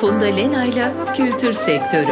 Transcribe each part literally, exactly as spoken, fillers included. Funda Lena'yla Kültür Sektörü.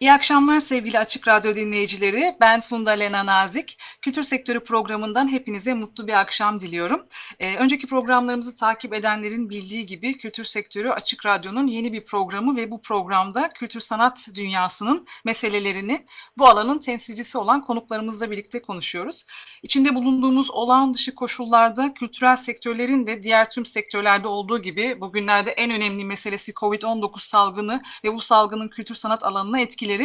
İyi akşamlar sevgili Açık Radyo dinleyicileri. Ben Funda Lena Nazik. Kültür Sektörü programından hepinize mutlu bir akşam diliyorum. Ee, önceki programlarımızı takip edenlerin bildiği gibi Kültür Sektörü Açık Radyo'nun yeni bir programı ve bu programda kültür sanat dünyasının meselelerini bu alanın temsilcisi olan konuklarımızla birlikte konuşuyoruz. İçinde bulunduğumuz olağan dışı koşullarda kültürel sektörlerin de diğer tüm sektörlerde olduğu gibi bugünlerde en önemli meselesi covid on dokuz salgını ve bu salgının kültür sanat alanına etkileri.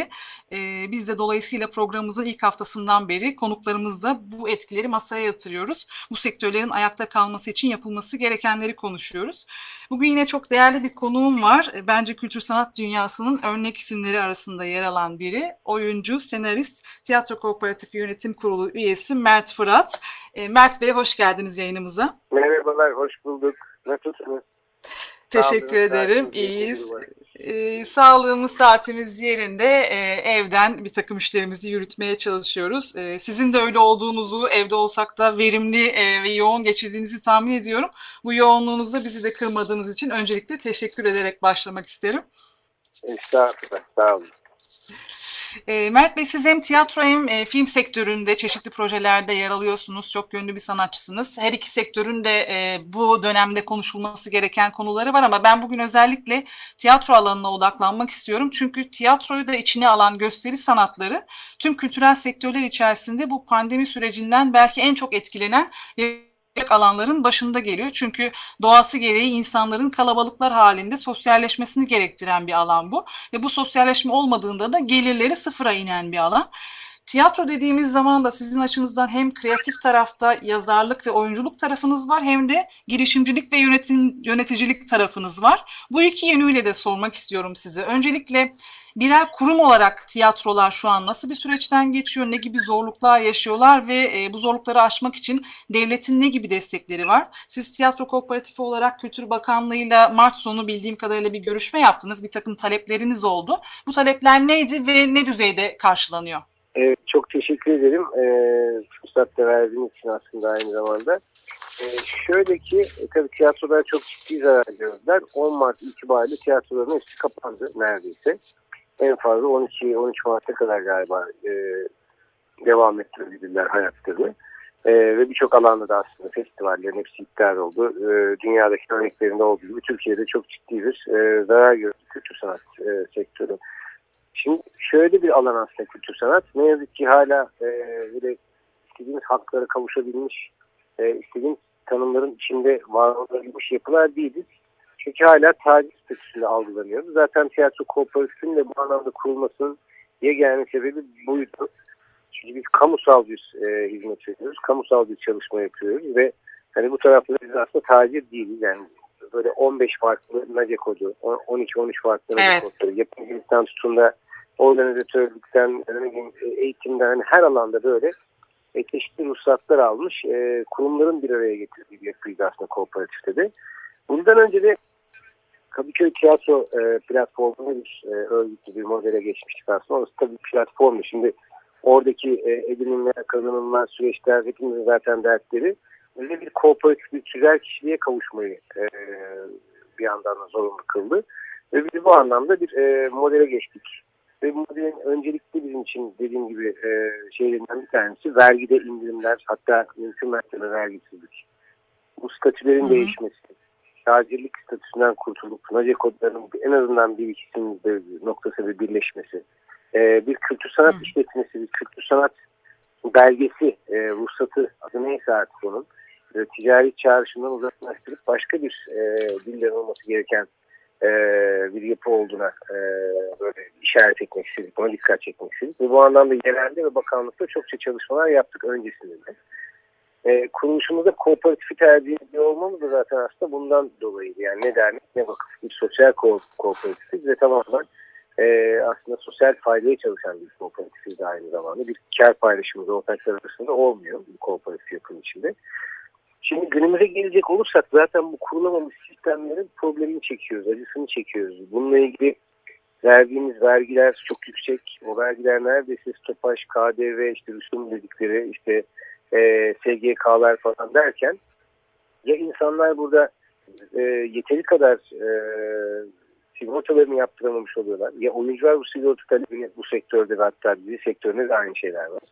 Biz de dolayısıyla programımızın ilk haftasından beri konuklarımızla bu etkileri masaya yatırıyoruz. Bu sektörlerin ayakta kalması için yapılması gerekenleri konuşuyoruz. Bugün yine çok değerli bir konuğum var. Bence kültür sanat dünyasının örnek isimleri arasında yer alan biri. Oyuncu, senarist, tiyatro kooperatif yönetim kurulu üyesi Mert Fırat. Mert Bey hoş geldiniz yayınımıza. Merhabalar, hoş bulduk. Nasılsınız? Teşekkür ederim. İyiyiz. Ee, sağlığımız, saatimiz yerinde e, evden bir takım işlerimizi yürütmeye çalışıyoruz. E, sizin de öyle olduğunuzu, evde olsak da verimli e, ve yoğun geçirdiğinizi tahmin ediyorum. Bu yoğunluğunuzda bizi de kırmadığınız için öncelikle teşekkür ederek başlamak isterim. Estağfurullah, sağ olun. E, Mert Bey, siz hem tiyatro hem e, film sektöründe çeşitli projelerde yer alıyorsunuz. Çok yönlü bir sanatçısınız. Her iki sektörün de e, bu dönemde konuşulması gereken konuları var ama ben bugün özellikle tiyatro alanına odaklanmak istiyorum. Çünkü tiyatroyu da içine alan gösteri sanatları tüm kültürel sektörler içerisinde bu pandemi sürecinden belki en çok etkilenen ve alanların başında geliyor. Çünkü doğası gereği insanların kalabalıklar halinde sosyalleşmesini gerektiren bir alan bu. Ve bu sosyalleşme olmadığında da gelirleri sıfıra inen bir alan. Tiyatro dediğimiz zaman da sizin açınızdan hem kreatif tarafta yazarlık ve oyunculuk tarafınız var hem de girişimcilik ve yönetim, yöneticilik tarafınız var. Bu iki yönüyle de sormak istiyorum size. Öncelikle birer kurum olarak tiyatrolar şu an nasıl bir süreçten geçiyor, ne gibi zorluklar yaşıyorlar ve bu zorlukları aşmak için devletin ne gibi destekleri var? Siz tiyatro kooperatifi olarak Kültür Bakanlığı'yla Mart sonu bildiğim kadarıyla bir görüşme yaptınız, bir takım talepleriniz oldu. Bu talepler neydi ve ne düzeyde karşılanıyor? Evet, çok teşekkür ederim ee, fırsat da verdiğiniz için aslında aynı zamanda. Ee, şöyle ki e, tabii tiyatrolar çok ciddi zarar gördüler. on Mart itibariyle tiyatroların hepsi kapandı neredeyse. En fazla on iki on üç Mart'a kadar galiba e, devam ettirebilirler hayatlarını. E, ve birçok alanda da aslında festivallerin hepsi iptal oldu. E, dünyadaki örneklerinde olduğu gibi Türkiye'de çok ciddi bir e, zarar gördü kültür sanat e, sektörü. Şimdi şöyle bir alan aslında kültür sanat. Ne yazık ki hala e, böyle istediğimiz haklara kavuşabilmiş, e, istediğimiz tanımların içinde var olabilmiş yapılar değiliz. Çünkü hala taciz statüsünde algılanıyoruz. Zaten tiyatro kooperatifinin de bu anlamda kurulmasının yegane sebebi buydu. Çünkü biz kamusal bir e, hizmet veriyoruz, kamusal bir çalışma yapıyoruz ve hani bu tarafta biz aslında tacir değiliz yani. Böyle on beş farklı N A C E kodu, on iki on üç farklı N A C E evet. kodları, yapımcılıktan tutun da organizatörlükten, eğitimden, yani her alanda böyle çeşitli ruhsatlar almış e, kurumların bir araya getirdiği bir yapıydı aslında kooperatifte de. Bundan önce de Kadıköy Kiyatro e, platformunu bir e, örgütlü bir modele geçmiştik aslında. Orası tabii platformdu. Şimdi oradaki e, edinimler, kazanımlar, süreçler hepimizin zaten dertleri. Öyle bir kooperatif, bir tüzel kişiliğe kavuşmayı e, bir yandan da zorunlu kıldı. Ve biz bu anlamda bir e, modele geçtik. Ve bu modelin öncelikli bizim için dediğim gibi e, şeylerinden bir tanesi vergide indirimler, hatta mümkün mertebe vergisizlik. Bu statülerin Hı-hı. değişmesi, tacirlik statüsünden kurtulup, N A C E kodlarının en azından bir ikisinin noktasında birleşmesi, e, bir kültür sanat Hı-hı. işletmesi, bir kültür sanat belgesi, e, ruhsatı adı neyse artık onun e, ticari çağrışımdan uzaklaştırıp başka bir e, dilden olması gereken e, bir yapı olduğuna e, böyle işaret etmek istedik, ona dikkat çekmek istedik. Ve bu anlamda yerelde ve bakanlıkta çokça çalışmalar yaptık öncesinde de. E, kuruluşumuzda kooperatifi tercih ediyor olmamız da zaten aslında bundan dolayıydı. Yani ne dernek ne vakıf, bir sosyal ko- kooperatifiz ve tamamen Ee, aslında sosyal faydaya çalışan bir kooperatifiz de aynı zamanda. Bir kar paylaşımı da ortaklar arasında olmuyor bu kooperatif yapının içinde. Şimdi günümüze gelecek olursak zaten bu kurulamamış sistemlerin problemini çekiyoruz, acısını çekiyoruz. Bununla ilgili verdiğimiz vergiler çok yüksek. O vergiler neredeyse stopaj, K D V, işte rüsum dedikleri, işte e, S G K'lar falan derken ya insanlar burada e, yeteri kadar e, sigortalarını yaptıramamış oluyorlar. Ya oyuncular bu sigorta talebini, bu sektörde ve hatta dizi sektöründe de aynı şeyler var.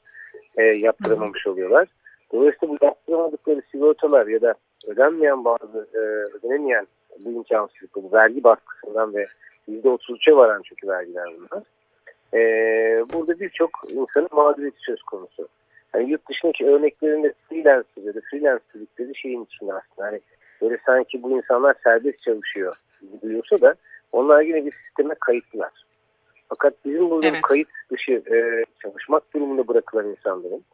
E, yaptıramamış oluyorlar. Dolayısıyla bu yaptıramadıkları sigortalar ya da ödenmeyen bazı, e, ödenemeyen bu imkansızlıkları, bu vergi baskısından ve yüzde otuz üçe varan çünkü vergiler bunlar. E, burada birçok insanın mağduriyeti söz konusu. Yani yurt dışındaki örneklerinde freelancer ya da freelancer dedikleri şeyin içinde aslında. Hani böyle sanki bu insanlar serbest çalışıyor gibi duyulsa da onlar yine bir sisteme kayıtlılar. Fakat bizim burada evet. kayıt dışı e, çalışmak durumunda bırakılan insanların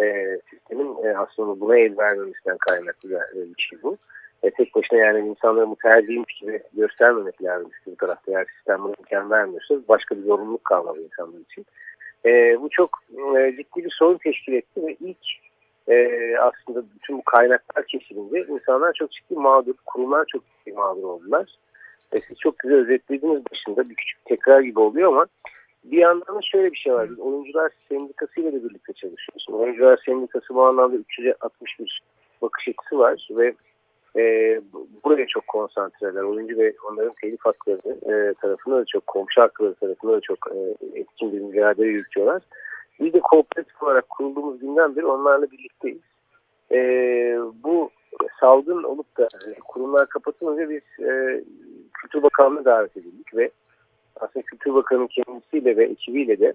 e, sistemin e, aslında buna el vermemesinden kaynaklı bir şey bu. E, tek başına yani insanların bu tercihmiş gibi göstermemek lazım. Bir tarafta eğer sistem buna imkan vermiyorsa başka bir zorunluluk kalmalı insanlar için. E, bu çok e, ciddi bir sorun teşkil etti ve ilk e, aslında bütün bu kaynaklar kesilinde insanlar çok ciddi mağdur, kurumlar çok ciddi mağdur oldular. E, siz çok güzel özetlediğiniz başında bir küçük tekrar gibi oluyor ama bir yandan da şöyle bir şey var. Biz oyuncular sendikasıyla da birlikte çalışıyoruz. Oyuncular sendikası bu anlamda üç yüz altmış bir bakış açısı var ve e, buraya çok konsantreler. Oyuncu ve onların telif hakları e, tarafında da çok, komşu hakları tarafında da çok e, etkin bir mücadele yürütüyorlar. Biz de kooperatif olarak kurulduğumuz günden beri onlarla birlikteyiz. E, bu salgın olup da kurumlar kapatılınca biz e, Kültür Bakanlığı'na davet edildik ve aslında Kültür Bakanı'nın kendisiyle ve ekibiyle de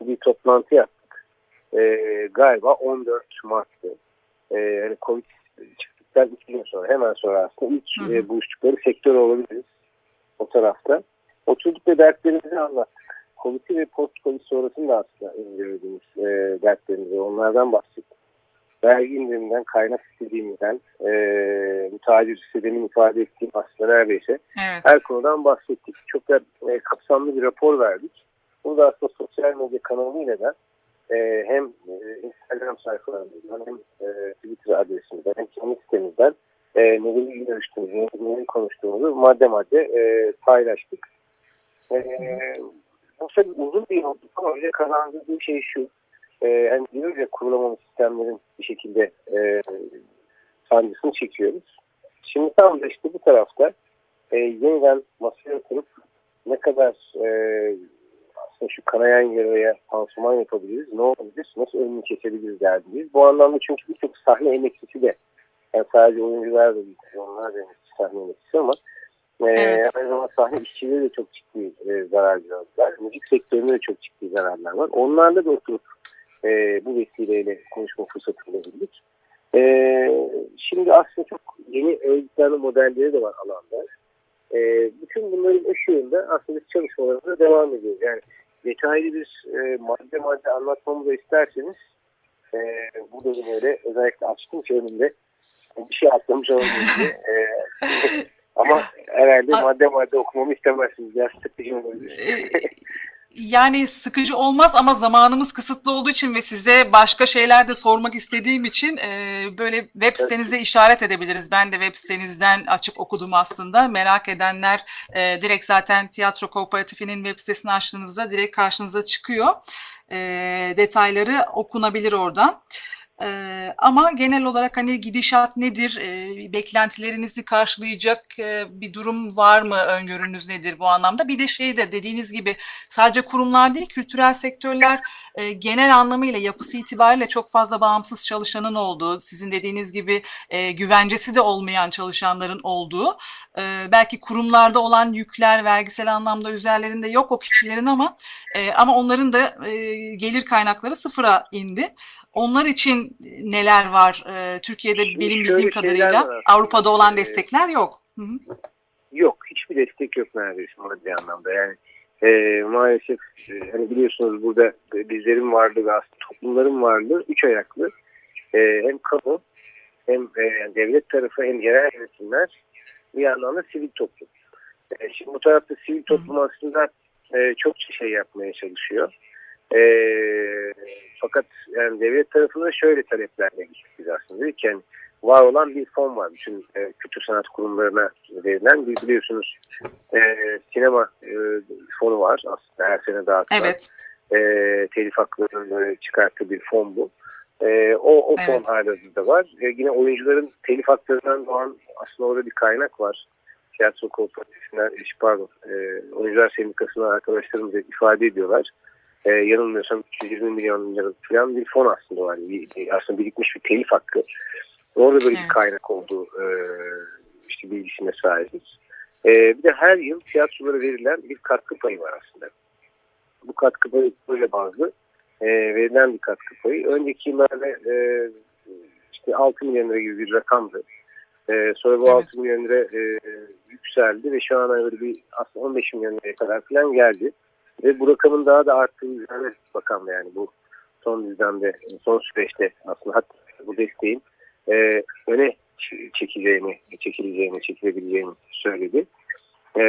bir toplantı yaptık. E, galiba on dört Mart'ta e, yani Covid çıktıktan iki gün sonra hemen sonra aslında ilk e, buluştukları sektör olabiliriz o tarafta. Oturduk ve dertlerimizi anlattık. Covid'i ve post-Covid sonrasında aslında indirdiğimiz e, dertlerimizi onlardan bahsettik. Vergi indiriminden, kaynak istediğimizden, e, müteahhir istediğimi ifade ettiğim aslında neredeyse evet. her konudan bahsettik. Çok da e, kapsamlı bir rapor verdik. Bunu da aslında sosyal medya kanalıyla da e, hem e, Instagram sayfalarımızdan hem e, Twitter adresimizden hem kendi sitemizden e, neleri görüştüğümüzü, neleri konuştuğumuzu madde madde e, paylaştık. E, bu sebebi uzun bir yoldu ama öyle kazandırdığı şey şu. Ee, yani diyoruz ya kurulamamış sistemlerin bir şekilde e, sancısını çekiyoruz. Şimdi tam da işte bu tarafta e, yeniden masaya oturup ne kadar e, aslında şu kanayan yaraya pansuman yapabiliriz, ne olabilir, nasıl önünü kesebiliriz derdiniz. Bu anlamda çünkü birçok sahne emekçisi de, yani sadece oyuncular da değil, onlar da emekçi, sahne emekçisi ama e, evet. aynı zamanda sahne işçileri de çok ciddi e, zararlar var. Müzik sektöründe de çok ciddi zararlar var. Onlarla da oturup Ee, bu vesileyle konuşma fırsatı bulabildik. Ee, şimdi aslında çok yeni örgütlenme modelleri de var alanda. Ee, bütün bunların ışığında aslında biz çalışmalarımıza devam ediyoruz. Yani detaylı bir e, madde madde anlatmamızı isterseniz e, bu bölümleri özellikle açtım ki önümde bir şey atlamış olabilir. e, ama herhalde A- madde madde okumamı istemezsiniz. Biraz sıkıcı olabilir. Yani sıkıcı olmaz ama zamanımız kısıtlı olduğu için ve size başka şeyler de sormak istediğim için e, böyle web sitenize evet. işaret edebiliriz. Ben de web sitenizden açıp okudum aslında. Merak edenler e, direkt zaten Tiyatro Kooperatifi'nin web sitesini açtığınızda direkt karşınıza çıkıyor. E, detayları okunabilir oradan. Ee, ama genel olarak hani gidişat nedir, ee, beklentilerinizi karşılayacak e, bir durum var mı, öngörünüz nedir bu anlamda? Bir de şey de dediğiniz gibi sadece kurumlar değil, kültürel sektörler e, genel anlamıyla yapısı itibariyle çok fazla bağımsız çalışanın olduğu, sizin dediğiniz gibi e, güvencesi de olmayan çalışanların olduğu, e, belki kurumlarda olan yükler vergisel anlamda üzerlerinde yok o kişilerin ama e, ama onların da e, gelir kaynakları sıfıra indi. Onlar için neler var? Ee, Türkiye'de benim bildiğim kadarıyla Avrupa'da olan ee, destekler yok. Hı-hı. Yok, hiçbir destek yok neredeyse maddi anlamda. Yani e, maalesef hani biliyorsunuz burada bizlerin varlığı ve aslında toplumların varlığı üç ayaklı. E, hem kamu hem e, devlet tarafı hem yerel yönetimler, bir anlamda sivil toplum. E, şimdi bu tarafta sivil toplum Hı-hı. aslında e, çok şey yapmaya çalışıyor. E, fakat yani devlet tarafına şöyle taleplerle gittik biz aslında. Dedik ki yani var olan bir fon var. Bütün e, kültür sanat kurumlarına verilen, bir biliyorsunuz e, sinema e, fonu var aslında, her sene dağıtılan. Evet. E, telif haklarının çıkarttığı bir fon bu. E, o o fon evet. halihazırda var. E, yine oyuncuların telif haklarından doğan aslında orada bir kaynak var. Tiyatro Kooperatifine, pardon, e, Oyuncular Sendikası'na arkadaşlarımız ifade ediyorlar. Ee, yanılmıyorsam üç yüz yirmi milyon lira falan bir fon aslında var. Yani aslında birikmiş bir telif hakkı. Orada böyle hmm. bir kaynak olduğu e, işte bilgisine sahibiz. E, bir de her yıl tiyatrolara verilen bir katkı payı var aslında. Bu katkı payı böyle bazlı e, verilen bir katkı payı. Önceki yıllarda e, işte altı milyon lira gibi bir rakamdı. E, sonra bu evet. altı milyon lira e, yükseldi ve şu an öyle bir aslında on beş milyon liraya kadar falan geldi. Ve bu rakamın daha da arttığını izleme bakalım, yani bu son düzlemde, son süreçte aslında hatta bu desteğin e, öne çekileceğini, çekileceğini, çekilebileceğini söyledi. E,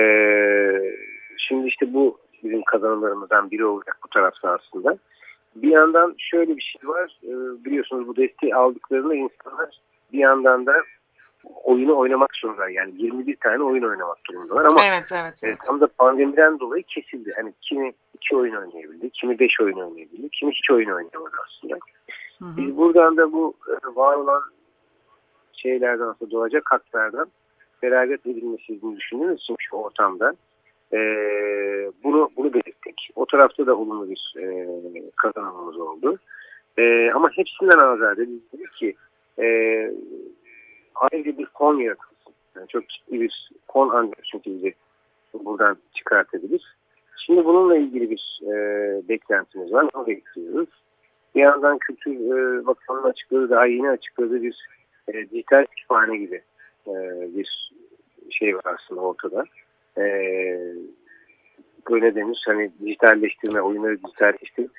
şimdi işte bu bizim kazanımlarımızdan biri olacak bu tarafta aslında. Bir yandan şöyle bir şey var, e, biliyorsunuz bu desteği aldıklarında insanlar bir yandan da oyunu oynamak zorunda, yani yirmi bir tane oyun oynamak zorundalar ama evet, evet, evet. tam da pandemiden dolayı kesildi. Hani kimi iki oyun oynayabildi, kimi beş oyun oynayabildi, kimi hiç oyun oynayamadı aslında. Hı hı. Biz buradan da bu var olan şeylerden, aslında doğacak haklardan feragat edilmesini düşündüğümüz için şu ortamda e, bunu bunu belirttik. O tarafta da olumlu bir e, kazanımımız oldu. E, ama hepsinden azade biz dedik ki eee ayrıca bir fon yaratılsın. Yani çok ciddi bir fon ancak çünkü bizi buradan çıkartabilir. Şimdi bununla ilgili bir e, beklentimiz var. Onu bekliyoruz. Bir yandan Kültür e, Bakanlığı'nın açıkladığı, daha yeni açıkladığı bir e, dijital kütüphane gibi e, bir şey var aslında ortada. E, böyle denir, hani dijitalleştirme, oyunları dijitalleştirip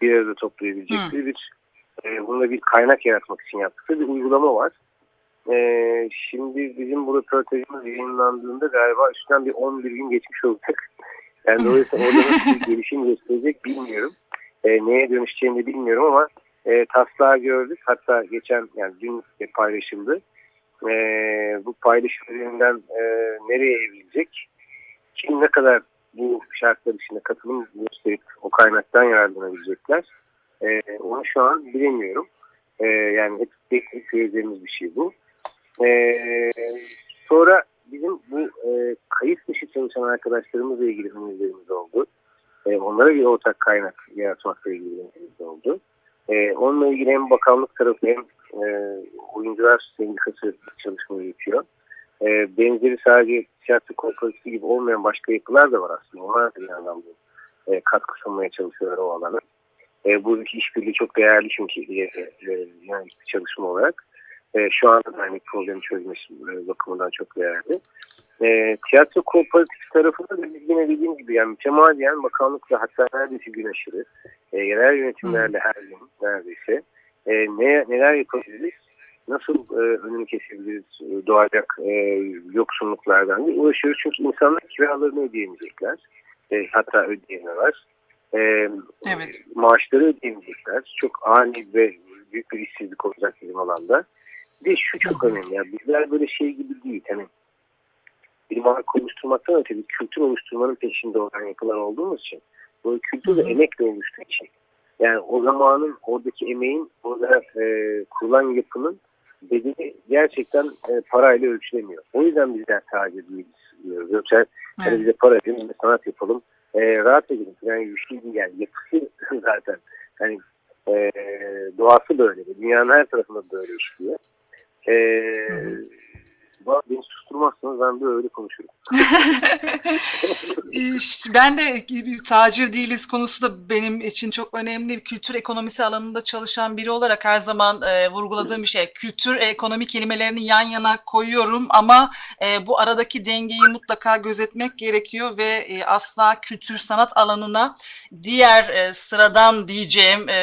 bir arada toplayabilecekleri bir e, bununla bir kaynak yaratmak için yaptıkları bir uygulama var. Ee, şimdi bizim bu röportajımız yayınlandığında galiba üstten bir on bir gün geçmiş olacak. Yani dolayısıyla orada nasıl bir gelişim gösterecek bilmiyorum. Ee, neye dönüşeceğini bilmiyorum ama e, taslağı gördük. Hatta geçen, yani dün paylaşıldı. E, bu paylaşımlarından e, nereye evrilecek? Kim ne kadar bu şartlar içinde katılım gösterip o kaynaktan yararlanabilecekler? E, onu şu an bilemiyorum. E, yani hep teknik söyleyeceğimiz bir şey bu. Ee, sonra bizim bu e, kayıt dışı çalışan arkadaşlarımızla ilgili önerilerimiz oldu. E, onlara bir ortak kaynak yaratmakla ilgili önerilerimiz oldu. E, onunla ilgili hem bakanlık tarafı hem e, oyuncular sendikası çalışma yürütüyor. E, benzeri sadece tiyatro kooperatifi gibi olmayan başka yapılar da var aslında. Onlar da bir yandan bu e, katkı sunmaya çalışıyorlar o alana. E, buradaki işbirliği çok değerli çünkü e, e, yani çalışma olarak. Ee, şu anda da hani problemi çözmesi bakımından çok değerli. Ee, tiyatro kooperatif tarafında da yine dediğim gibi, yani mütemadiyen bakanlıkla, hatta neredeyse gün aşırı e, yerel yönetimlerle her gün neredeyse e, ne, neler yapabiliriz, nasıl e, önünü kesebiliriz e, doğacak e, yoksunluklardan diye uğraşıyoruz. Çünkü insanlar kiralarını ödeyemeyecekler. E, hatta ödeyemiyorlar. E, evet. Maaşları ödeyemeyecekler. Çok ani ve büyük bir işsizlik olacak bizim alanda. Bir de şu çok önemli, ya bizler böyle şey gibi değil, hani bir marka oluşturmaktan öte bir kültür oluşturmanın peşinde olan yapılar olduğumuz için, böyle kültür de emekle oluştuğu için, yani o zamanın oradaki emeğin, orada e, kurulan yapının bedeli gerçekten e, parayla ölçülemiyor. O yüzden bizler sadece değiliz diyoruz. Yoksa hani bize para verin, sanat yapalım, e, rahat edelim. Yani güçlü değil, yani yapısı zaten hani e, doğası böyle, dünyanın her tarafında böyle işliyor. Ee, beni susturmazsanız ben de öyle konuşurum. Ben de tacir değiliz konusu da benim için çok önemli. Kültür ekonomisi alanında çalışan biri olarak her zaman e, vurguladığım bir şey. Kültür ekonomi kelimelerini yan yana koyuyorum ama e, bu aradaki dengeyi mutlaka gözetmek gerekiyor ve e, asla kültür sanat alanına diğer e, sıradan diyeceğim e,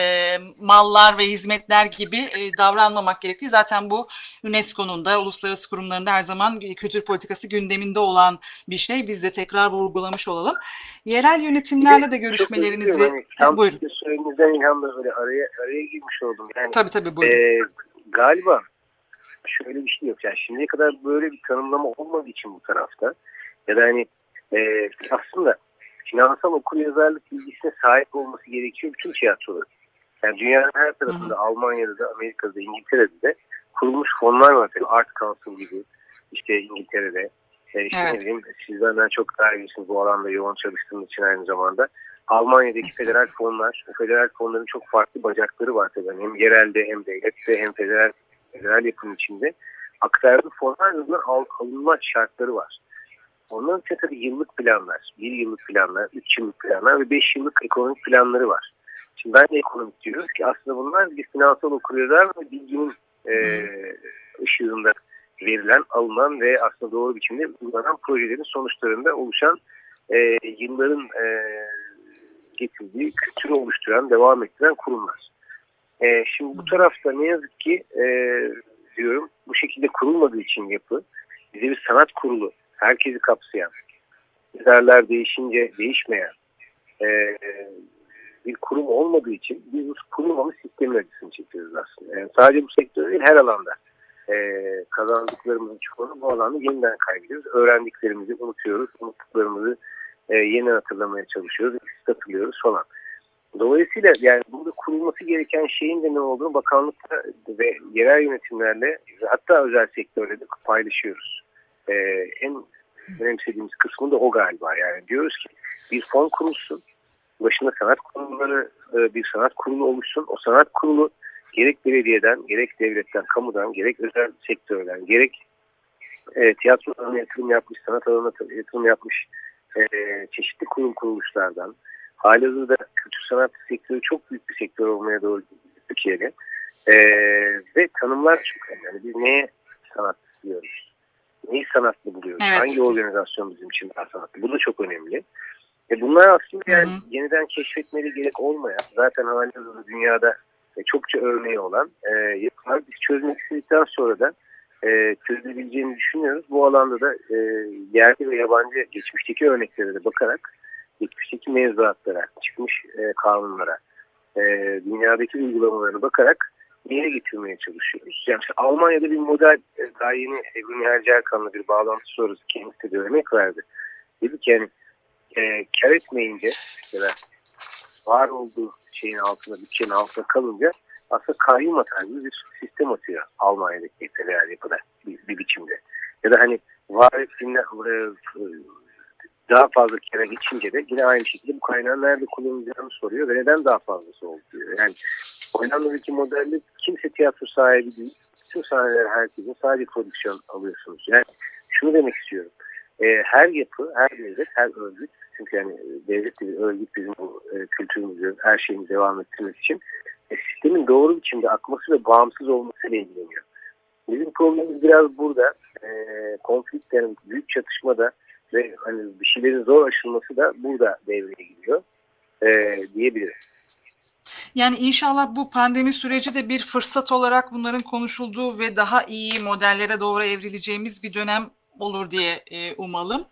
mallar ve hizmetler gibi e, davranmamak gerektiği. Zaten bu UNESCO'nun da uluslararası kurumlarında her zaman kültür politikası gündeminde olan bir şey. Biz de tekrar vurgulamış olalım. Yerel yönetimlerle de görüşmelerinizi... Yani, tam buyurun. Söylediğinizden ilhamla böyle araya, araya girmiş oldum. Yani, tabii tabii buyurun. E, galiba şöyle bir şey yok. Yani şimdiye kadar böyle bir tanımlama olmadığı için bu tarafta ya da hani e, aslında finansal okuryazarlık bilgisine sahip olması gerekiyor bütün tiyatrolar. Yani dünyanın her tarafında, hmm. Almanya'da da, Amerika'da, İngiltere'de de kurulmuş fonlar var. Yani Art Council gibi işte İngiltere'de. E, işte evet. Ne bileyim, sizden ben çok daha iyisiniz bu alanda yoğun çalıştığım için aynı zamanda. Almanya'daki evet. federal fonlar, federal fonların çok farklı bacakları var tabii. Hem yerelde hem devlette hem federal federal yapının içinde aktardığı fonlarla alınma şartları var. Onların için tabii yıllık planlar, bir yıllık planlar, üç yıllık planlar ve beş yıllık ekonomik planları var. Şimdi ben de ekonomik diyoruz ki aslında bunlar bir finansal okuryazar ve bilginin e, ışığında verilen, alınan ve aslında doğru biçimde uygulanan projelerin sonuçlarında oluşan e, yılların e, getirdiği kültürü oluşturan, devam ettiren kurumlar. E, şimdi bu tarafta ne yazık ki e, diyorum bu şekilde kurulmadığı için yapı bize bir sanat kurulu, herkesi kapsayan, yazarlar değişince değişmeyen e, bir kurum olmadığı için biz bu kurulmamış sistemin acısını çekiyoruz aslında. Yani sadece bu sektör değil, her alanda. Ee, kazandıklarımızın çoğunu bu alanda yeniden kaybediyoruz. Öğrendiklerimizi unutuyoruz. Unuttuklarımızı e, yeniden hatırlamaya çalışıyoruz. Hatırlıyoruz falan. Dolayısıyla yani burada kurulması gereken şeyin de ne olduğunu bakanlıkta ve yerel yönetimlerle hatta özel sektörle de paylaşıyoruz. Ee, en önemsediğimiz kısmı da o galiba. Yani diyoruz ki bir fon kurulsun. Başında sanat kurumları, bir sanat kurulu oluşsun. O sanat kurulu gerek belediyeden, gerek devletten, kamudan, gerek özel sektörden, gerek e, tiyatro alanına yatırım yapmış, sanat alanına yatırım yapmış e, çeşitli kurum kuruluşlardan, halihazırda kültür sanat sektörü çok büyük bir sektör olmaya doğru Türkiye'de e, ve tanımlar çok önemli. Yani biz neye sanat diyoruz? Neyi sanatlı buluyoruz? Evet. Hangi organizasyon bizim için daha sanatlı? Bu da çok önemli. E, bunlar aslında yani Hı-hı. yeniden keşfetmeli gerek olmayan, zaten halihazırda dünyada çokça örneği olan e, yapılar biz çözmek istedikten sonra da e, çözülebileceğini düşünüyoruz. Bu alanda da e, yerli ve yabancı geçmişteki örneklere de bakarak, geçmişteki mevzuatlara, çıkmış e, kanunlara, e, dünyadaki uygulamalara bakarak yere getirmeye çalışıyoruz. Yani işte Almanya'da bir model, e, daha yeni Ebru Nihal Cerkan'la bir bağlantı sorusu kendisi de örnek verdi. Dedi ki yani e, kar etmeyince mesela var olduğu şeyin altında, bütçenin altında kalınca aslında kayyum atar gibi bir sistem atıyor Almanya'daki federal yapıda bir, bir biçimde. Ya da hani var ettiğinde daha fazla kere geçince de yine aynı şekilde bu kaynağı nerede kullanacağını soruyor ve neden daha fazlası oldu diyor. Yani Hollanda'daki modelde kimse tiyatro sahibi değil. Tüm sahneler herkesin, sadece prodüksiyon alıyorsunuz. Yani şunu demek istiyorum. E, her yapı, her devlet, her örgüt, çünkü yani devlet bir örgüt bizim bu e, kültürümüzü, her şeyimizi devam ettirmek için e, sistemin doğru biçimde akması ve bağımsız olmasıyla ilgileniyor. Bizim problemimiz biraz burada, e, konflikt yani büyük çatışmada ve hani bir şeylerin zor aşılması da burada devreye giriyor e, diyebiliriz. Yani inşallah bu pandemi süreci de bir fırsat olarak bunların konuşulduğu ve daha iyi modellere doğru evrileceğimiz bir dönem olur diye e, umalım.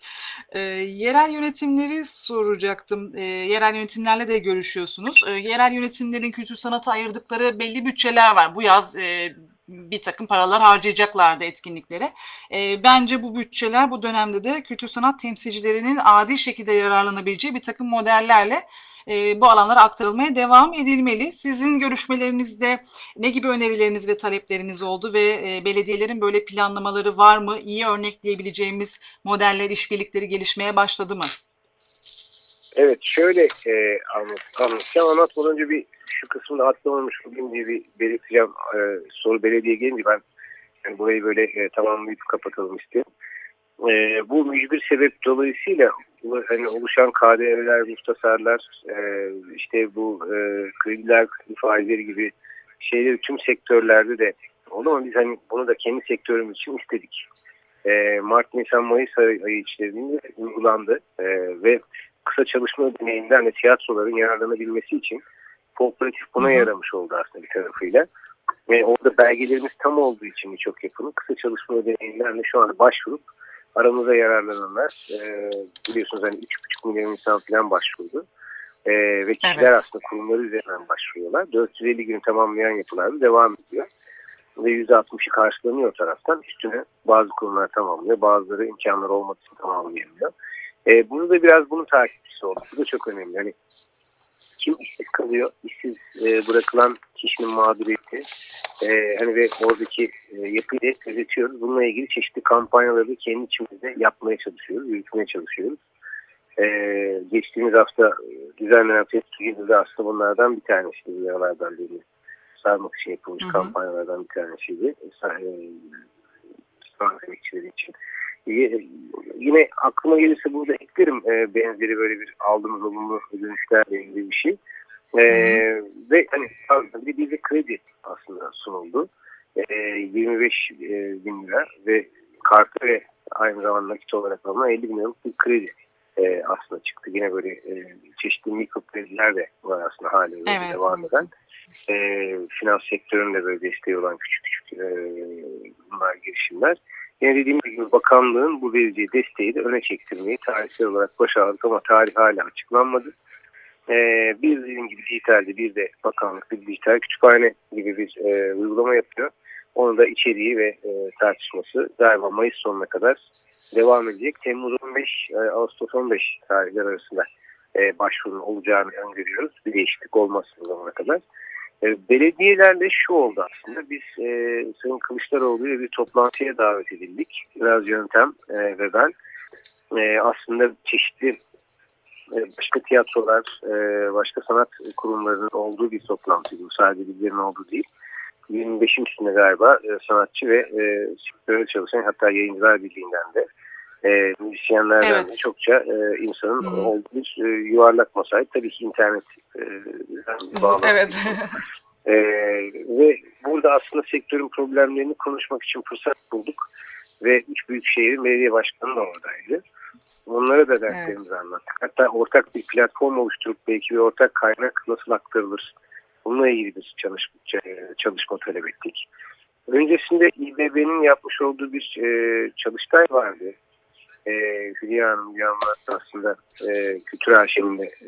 E, yerel yönetimleri soracaktım. E, yerel yönetimlerle de görüşüyorsunuz. E, yerel yönetimlerin kültür sanata ayırdıkları belli bütçeler var. Bu yaz e, bir takım paralar harcayacaklardı etkinliklere. E, bence bu bütçeler bu dönemde de kültür sanat temsilcilerinin adil şekilde yararlanabileceği bir takım modellerle e, bu alanlara aktarılmaya devam edilmeli. Sizin görüşmelerinizde ne gibi önerileriniz ve talepleriniz oldu ve e, belediyelerin böyle planlamaları var mı? İyi örnekleyebileceğimiz modeller, işbirlikleri gelişmeye başladı mı? Evet, şöyle e, anlatacağım. Anlatmadan önce bir şu kısmını atlamamış olayım diye bir belirteceğim. E, soru belediye gelince ben yani burayı böyle e, tamamlayıp kapatalım istiyorum. E, bu mücbir sebep dolayısıyla hani oluşan K D V'ler, muhtasarlar, e, işte bu e, krediler, faizleri gibi şeyleri tüm sektörlerde de oldu ama biz hani bunu da kendi sektörümüz için istedik. E, Mart, Nisan, Mayıs ayı içlerinde uygulandı e, ve kısa çalışma deneyinden de tiyatroların yararlanabilmesi için kooperatif buna yaramış oldu aslında bir tarafıyla. Ve orada belgelerimiz tam olduğu için birçok yapının kısa çalışma ödeneğinden de şu an başvurup aramıza yararlananlar e, biliyorsunuz hani üç buçuk milyon insan falan başvurdu. E, ve kişiler evet. aslında kurumları üzerinden başvuruyorlar. dört yüz elli gün tamamlayan yapılar devam ediyor. ve yüzde altmışı karşılanıyor taraftan. Üstüne bazı konular tamamlıyor, bazıları imkanları olmadığı için tamamlayamıyor. E, bunu da biraz bunun takipçisi oldu. Bu da çok önemli. Hani kim işsiz kalıyor, işsiz e, bırakılan kişinin mağduriyeti e, hani ve oradaki e, yapıyı gözetiyoruz. Bununla ilgili çeşitli kampanyaları kendi içimizde yapmaya çalışıyoruz, yürütmeye çalışıyoruz. E, geçtiğimiz hafta düzenlenen festivali de aslında bunlardan bir tanesiydi, yaralardan biri. Sarmak için yapılmış hı hı. kampanyalardan bir tanesiydi. Sanat emekçileri için. Yine aklıma gelirse burada eklerim e, benzeri böyle bir aldığımız olumlu dönüşlerle ilgili bir şey. E, ve hani bir de kredi aslında sunuldu. E, yirmi beş bin lira ve kartı ve aynı zamanda nakit olarak alınan elli bin liralık bir kredi e, aslında çıktı. Yine böyle e, çeşitli mikro krediler de var aslında halen evet. devam eden. E, finans sektöründe böyle desteği olan küçük küçük e, bunlar girişimler. Yani dediğim gibi bakanlığın bu vereceği desteği de öne çektirmeyi tarihsel olarak başardık ama tarih hala açıklanmadı. Ee, bir dediğim gibi dijitalde bir de bakanlık bir dijital kütüphane gibi bir e, uygulama yapıyor. Onun da içeriği ve e, tartışması galiba Mayıs sonuna kadar devam edecek. Temmuz on beş, e, Ağustos on beş tarihler arasında e, başvurunun olacağını öngörüyoruz. Bir değişiklik olmazsa o zamana kadar. Belediyelerle şu oldu aslında, biz e, Sayın Kılıçdaroğlu'ya bir toplantıya davet edildik. Biraz yöntem e, ve ben e, aslında çeşitli e, başka tiyatrolar, e, başka sanat kurumlarının olduğu bir toplantıydı. Sadece bizlerin olduğu değil. yirmi beşin üstünde galiba e, sanatçı ve e, sektörde çalışan, hatta yayıncılar birliğinden de e, müzisyenlerden evet. de çokça e, insanın hmm. olduğu bir e, yuvarlak masaydı. Tabii ki internet e, evet. ee, ve burada aslında sektörün problemlerini konuşmak için fırsat bulduk ve üç büyük şehrin belediye başkanı da oradaydı. Onlara da dertlerimizi evet. anlattık. Hatta ortak bir platform oluşturup belki bir ortak kaynak nasıl aktarılır, bununla ilgili bir çalış, çalışma talep ettik. Öncesinde İ B B'nin yapmış olduğu bir e, çalıştay vardı. E, Hülya Hanım aslında e, Kültür Arşem'in de e,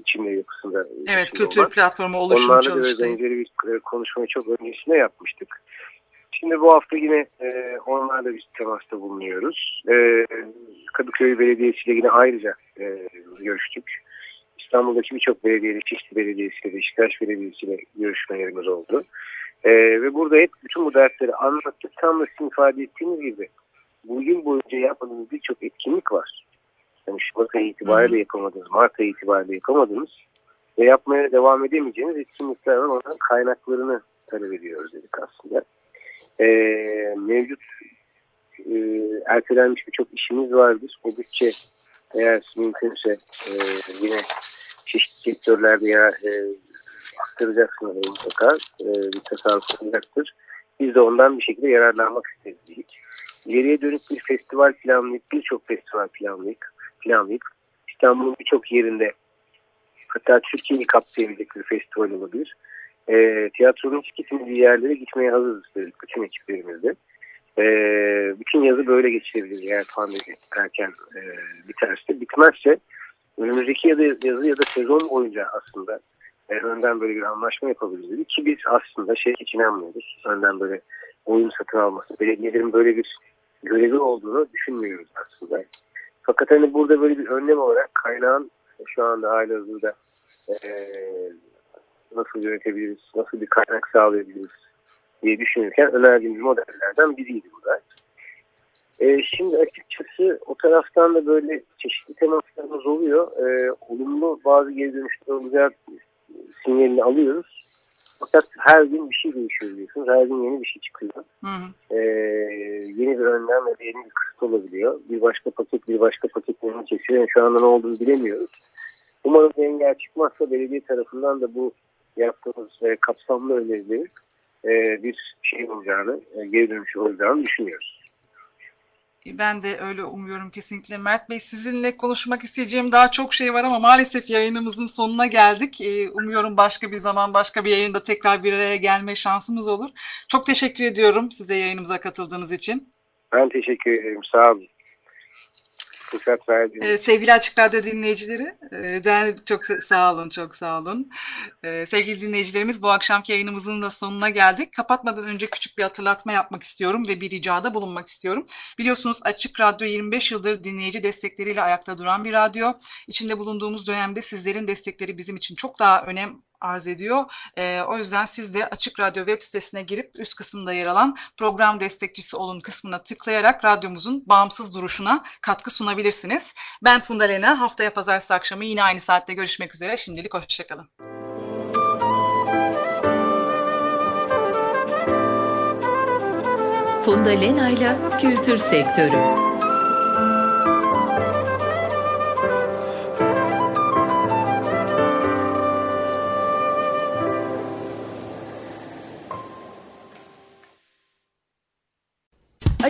içinde yapısında. Evet, kültür olan. Platformu oluşum çalıştığı. Onlarla benzeri bir konuşmayı çok öncesinde yapmıştık. Şimdi bu hafta yine e, onlarla bir temasta bulunuyoruz. E, Kadıköy Belediyesi'yle yine ayrıca e, görüştük. İstanbul'daki birçok belediyeyle, Çeşitli Belediyesi'yle, Beşiktaş Belediyesi'yle görüşmelerimiz oldu. E, ve burada hep bütün bu dertleri anlattık. Tam da sizin ifade ettiğiniz gibi bu yıl boyunca yapmadığımız birçok etkinlik var. Yani Şubat ayı itibariyle yapamadınız, Mart ayı itibariyle yapamadınız ve yapmaya devam edemeyeceğiniz etkinlikler var. Onların kaynaklarını talep ediyoruz dedik aslında. Ee, mevcut e, ertelenmiş birçok işimiz vardır. O bütçe eğer mümkünse e, yine çeşitli sektörlerde ya e, aktaracaksınız mutlaka e, bir tasarruf olacaktır. Biz de ondan bir şekilde yararlanmak istedik. İleriye dönük bir festival planlayıp, birçok festival planlayıp, planlayıp İstanbul'un birçok yerinde hatta Türkiye'yi kapsayabilecek bir festival olabilir. E, tiyatronun hiç gitmediği yerlere gitmeye hazırız dedik bütün ekiplerimizde. E, bütün yazı böyle geçirebiliriz eğer pandemi erken e, biterse. Bitmezse önümüzdeki ya da yazı ya da sezon boyunca aslında e, önden böyle bir anlaşma yapabiliriz dedik ki biz aslında şey hiç inanmıyoruz. Önden böyle oyun satın alması, belediyelerin böyle bir görevi olduğunu düşünmüyoruz aslında. Fakat hani burada böyle bir önlem olarak kaynağın şu anda halihazırda e, nasıl yönetebiliriz, nasıl bir kaynak sağlayabiliriz diye düşünürken önerdiğimiz modellerden biriydi bu da. E, şimdi açıkçası o taraftan da böyle çeşitli temaslarımız oluyor. E, olumlu bazı geri dönüşler olacağı sinyalini alıyoruz. Fakat her gün bir şey değişiyor diyorsunuz. Her gün yeni bir şey çıkıyor. Hı hı. Ee, yeni bir önlem ve yeni bir kısıt olabiliyor. Bir başka paket, bir başka paket yeni çekiyor. Yani şu anda ne olduğunu bilemiyoruz. Umarım engel çıkmazsa belediye tarafından da bu yaptığımız e, kapsamlı önerileri e, bir şey olacağını, e, geri dönüşü olacağını düşünüyoruz. Ben de öyle umuyorum kesinlikle. Mert Bey, sizinle konuşmak isteyeceğim daha çok şey var ama maalesef yayınımızın sonuna geldik. Umuyorum başka bir zaman, başka bir yayında tekrar bir araya gelme şansımız olur. Çok teşekkür ediyorum size yayınımıza katıldığınız için. Ben teşekkür ederim. Sağ olun. fırsat verdiğiniz için. Sevgili Açık Radyo dinleyicileri, çok sağ olun, çok sağ olun. Sevgili dinleyicilerimiz, bu akşamki yayınımızın da sonuna geldik. Kapatmadan önce küçük bir hatırlatma yapmak istiyorum ve bir ricada bulunmak istiyorum. Biliyorsunuz Açık Radyo yirmi beş yıldır dinleyici destekleriyle ayakta duran bir radyo. İçinde bulunduğumuz dönemde sizlerin destekleri bizim için çok daha önemli arz ediyor. E, o yüzden siz de Açık Radyo web sitesine girip üst kısımda yer alan program destekçisi olun kısmına tıklayarak radyomuzun bağımsız duruşuna katkı sunabilirsiniz. Ben Funda Lena. Haftaya pazartesi akşamı yine aynı saatte görüşmek üzere. Şimdilik hoşçakalın. Funda Lena'yla Kültür Sektörü.